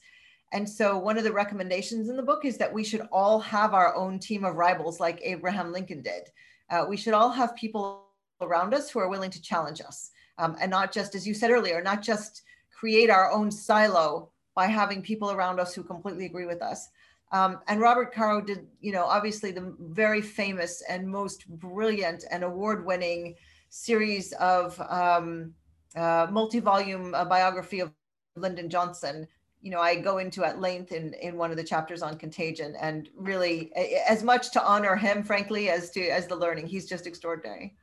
And so one of the recommendations in the book is that we should all have our own team of rivals like Abraham Lincoln did. We should all have people around us who are willing to challenge us. And not just, as you said earlier, not just create our own silo by having people around us who completely agree with us. And Robert Caro did, you know, obviously the very famous and most brilliant and award-winning series of multi-volume biography of Lyndon Johnson. You know, I go into at length in one of the chapters on Contagion, and really as much to honor him, frankly, as the learning. He's just extraordinary.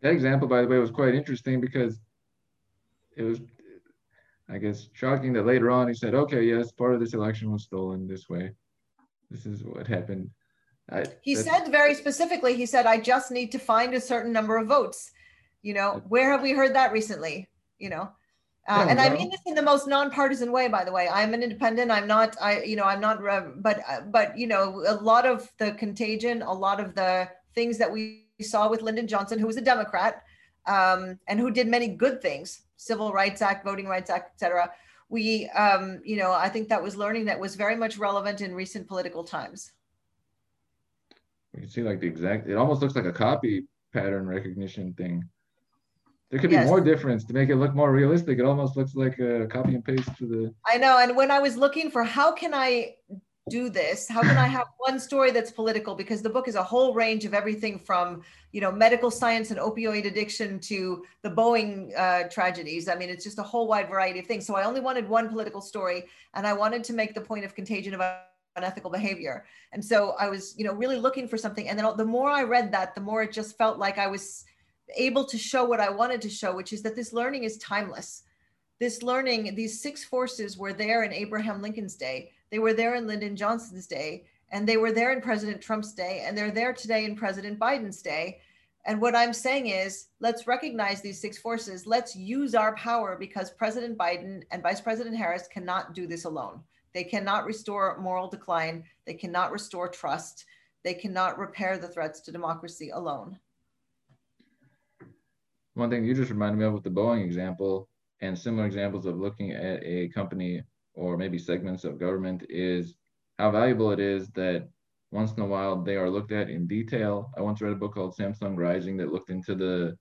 That example, by the way, was quite interesting because it was, I guess, shocking that later on he said, okay, yes, part of this election was stolen this way. This is what happened. He said very specifically, he said, I just need to find a certain number of votes. You know, where have we heard that recently? You know, and I mean this in the most nonpartisan way, by the way. I'm an independent. But you know, a lot of the Contagion, a lot of the things that we saw with Lyndon Johnson, who was a Democrat, and who did many good things, Civil Rights Act, Voting Rights Act, et cetera. We, you know, I think that was learning that was very much relevant in recent political times. You can see like the exact, it almost looks like a copy pattern recognition thing. There could be more difference to make it look more realistic. It almost looks like a copy and paste to the. I know, and when I was looking for how can I do this? How can I have one story that's political? Because the book is a whole range of everything from, you know, medical science and opioid addiction to the Boeing tragedies. I mean, it's just a whole wide variety of things. So I only wanted one political story, and I wanted to make the point of Contagion about unethical behavior. And so I was, you know, really looking for something. And then the more I read that, the more it just felt like I was able to show what I wanted to show, which is that this learning is timeless. This learning, these six forces were there in Abraham Lincoln's day. They were there in Lyndon Johnson's day, and they were there in President Trump's day, and they're there today in President Biden's day. And what I'm saying is, let's recognize these six forces. Let's use our power, because President Biden and Vice President Harris cannot do this alone. They cannot restore moral decline. They cannot restore trust. They cannot repair the threats to democracy alone. One thing you just reminded me of with the Boeing example and similar examples of looking at a company or maybe segments of government is how valuable it is that once in a while they are looked at in detail. I once read a book called Samsung Rising that looked into the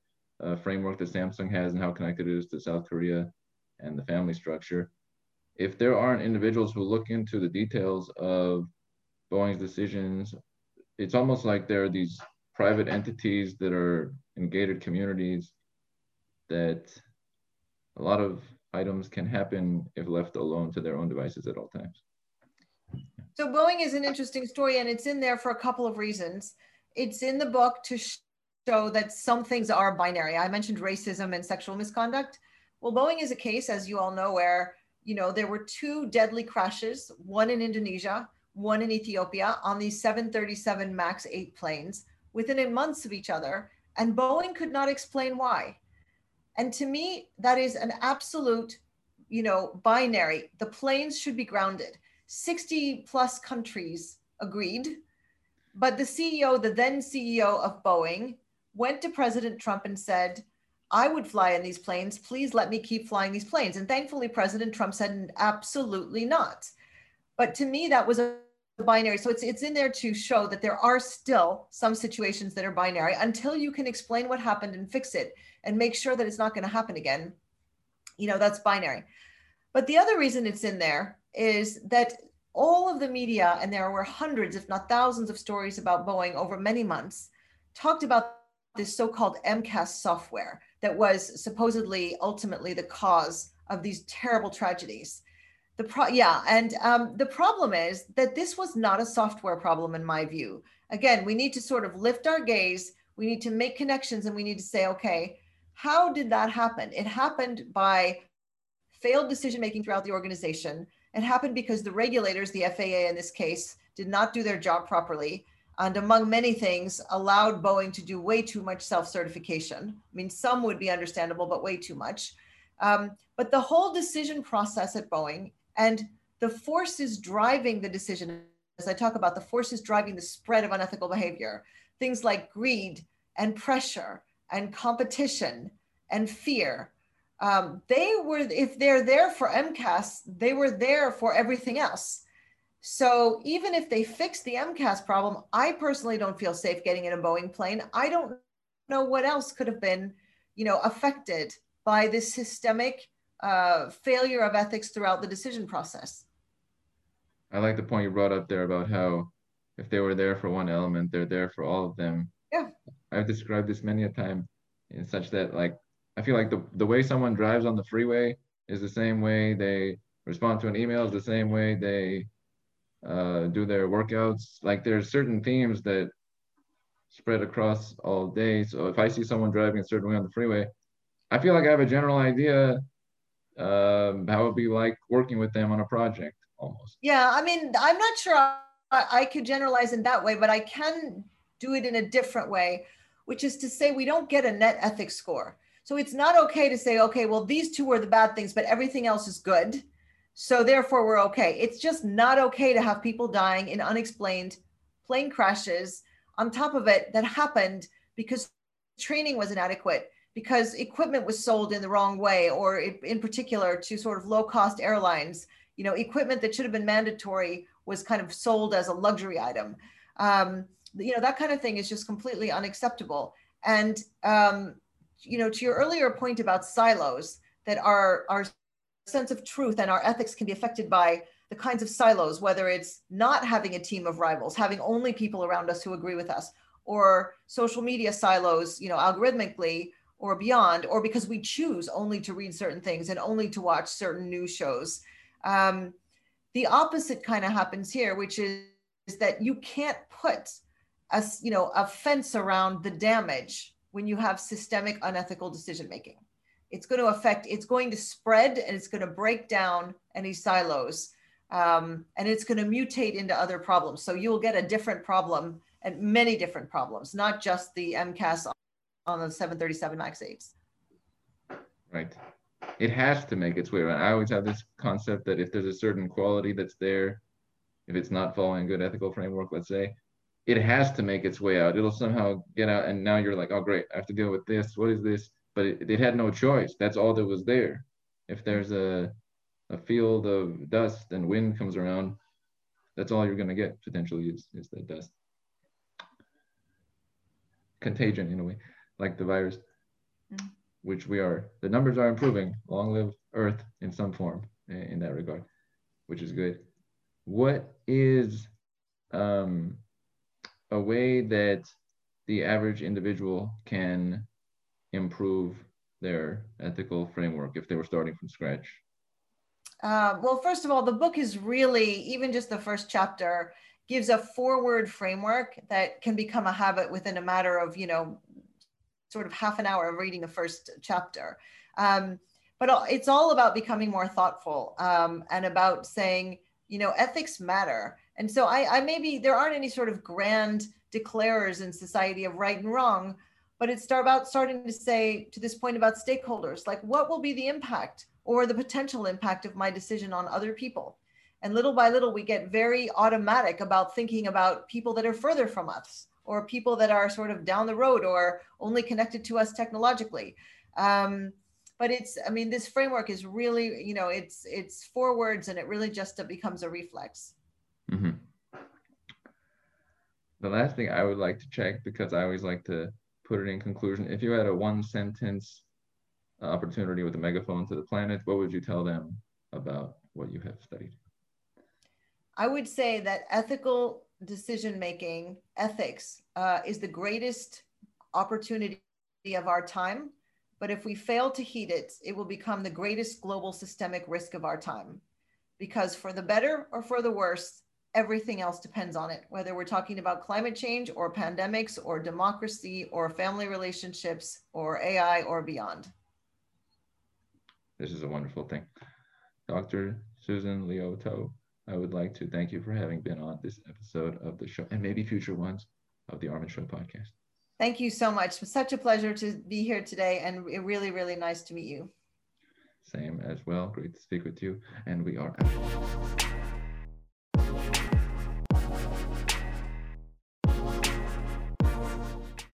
framework that Samsung has and how connected it is to South Korea and the family structure. If there aren't individuals who look into the details of Boeing's decisions, it's almost like there are these private entities that are in gated communities that a lot of items can happen if left alone to their own devices at all times. So Boeing is an interesting story, and it's in there for a couple of reasons. It's in the book to show that some things are binary. I mentioned racism and sexual misconduct. Well, Boeing is a case, as you all know, where, you know, there were two deadly crashes, one in Indonesia, one in Ethiopia, on these 737 MAX 8 planes within months of each other, and Boeing could not explain why. And to me, that is an absolute, you know, binary. The planes should be grounded. 60 plus countries agreed, but the CEO, the then CEO of Boeing, went to President Trump and said, I would fly in these planes. Please let me keep flying these planes. And thankfully, President Trump said, absolutely not. But to me, that was a binary. So it's in there to show that there are still some situations that are binary until you can explain what happened and fix it and make sure that it's not going to happen again. You know, that's binary. But the other reason it's in there is that all of the media, and there were hundreds, if not thousands of stories about Boeing over many months, talked about this so-called MCAS software that was supposedly ultimately the cause of these terrible tragedies. The problem is that this was not a software problem in my view. Again, we need to sort of lift our gaze, we need to make connections, and we need to say, okay, how did that happen? It happened by failed decision-making throughout the organization. It happened because the regulators, the FAA in this case, did not do their job properly, and among many things, allowed Boeing to do way too much self-certification. I mean, some would be understandable, but way too much. But the whole decision process at Boeing and the forces driving the decision, as I talk about, the forces driving the spread of unethical behavior, things like greed and pressure and competition and fear, if they're there for MCAS, they were there for everything else. So even if they fix the MCAS problem, I personally don't feel safe getting in a Boeing plane. I don't know what else could have been, affected by this systemic failure of ethics throughout the decision process. I like the point you brought up there about how if they were there for one element, they're there for all of them. Yeah. I've described this many a time in such that I feel like the way someone drives on the freeway is the same way they respond to an email, is the same way they do their workouts. There's certain themes that spread across all day. So if I see someone driving a certain way on the freeway, I feel like I have a general idea how it would be like working with them on a project almost. Yeah, I mean, I'm not sure I could generalize in that way, but I can do it in a different way, which is to say we don't get a net ethics score. So it's not okay to say, okay, well, these two are the bad things, but everything else is good. So therefore we're okay. It's just not okay to have people dying in unexplained plane crashes on top of it that happened because training was inadequate, because equipment was sold in the wrong way, or in particular to sort of low-cost airlines, equipment that should have been mandatory was kind of sold as a luxury item. That kind of thing is just completely unacceptable. And, to your earlier point about silos, that our sense of truth and our ethics can be affected by the kinds of silos, whether it's not having a team of rivals, having only people around us who agree with us, or social media silos, algorithmically, or beyond, or because we choose only to read certain things and only to watch certain news shows. The opposite kind of happens here, which is that you can't put a fence around the damage when you have systemic unethical decision-making. It's going to spread, and it's going to break down any silos, and it's going to mutate into other problems. So you'll get a different problem and many different problems, not just the MCAS on the 737 MAX 8s. Right. It has to make its way around. I always have this concept that if there's a certain quality that's there, if it's not following a good ethical framework, let's say, it has to make its way out. It'll somehow get out, and now you're like, oh, great, I have to deal with this. What is this? But it had no choice. That's all that was there. If there's a field of dust and wind comes around, that's all you're going to get, potentially, is the dust. Contagion, in a way. Like the virus, which we are. The numbers are improving. Long live Earth in some form in that regard, which is good. What is a way that the average individual can improve their ethical framework if they were starting from scratch? Well, first of all, the book is really, even just the first chapter, gives a forward framework that can become a habit within a matter of, sort of half an hour of reading the first chapter. But it's all about becoming more thoughtful and about saying, ethics matter. And so I maybe there aren't any sort of grand declarers in society of right and wrong, but it's about starting to say, to this point about stakeholders, like what will be the impact or the potential impact of my decision on other people? And little by little, we get very automatic about thinking about people that are further from us, or people that are sort of down the road or only connected to us technologically. But it's, I mean, this framework is really, you know, it's four words and it really just becomes a reflex. Mm-hmm. The last thing I would like to check, because I always like to put it in conclusion, if you had a one sentence opportunity with a megaphone to the planet, what would you tell them about what you have studied? I would say that ethical decision-making, ethics, is the greatest opportunity of our time. But if we fail to heed it, it will become the greatest global systemic risk of our time. Because for the better or for the worse, everything else depends on it, whether we're talking about climate change or pandemics or democracy or family relationships or AI or beyond. This is a wonderful thing. Dr. Susan Lioto, I would like to thank you for having been on this episode of the show and maybe future ones of the Armin Show podcast. Thank you so much. It was such a pleasure to be here today and really, really nice to meet you. Same as well. Great to speak with you. And we are out.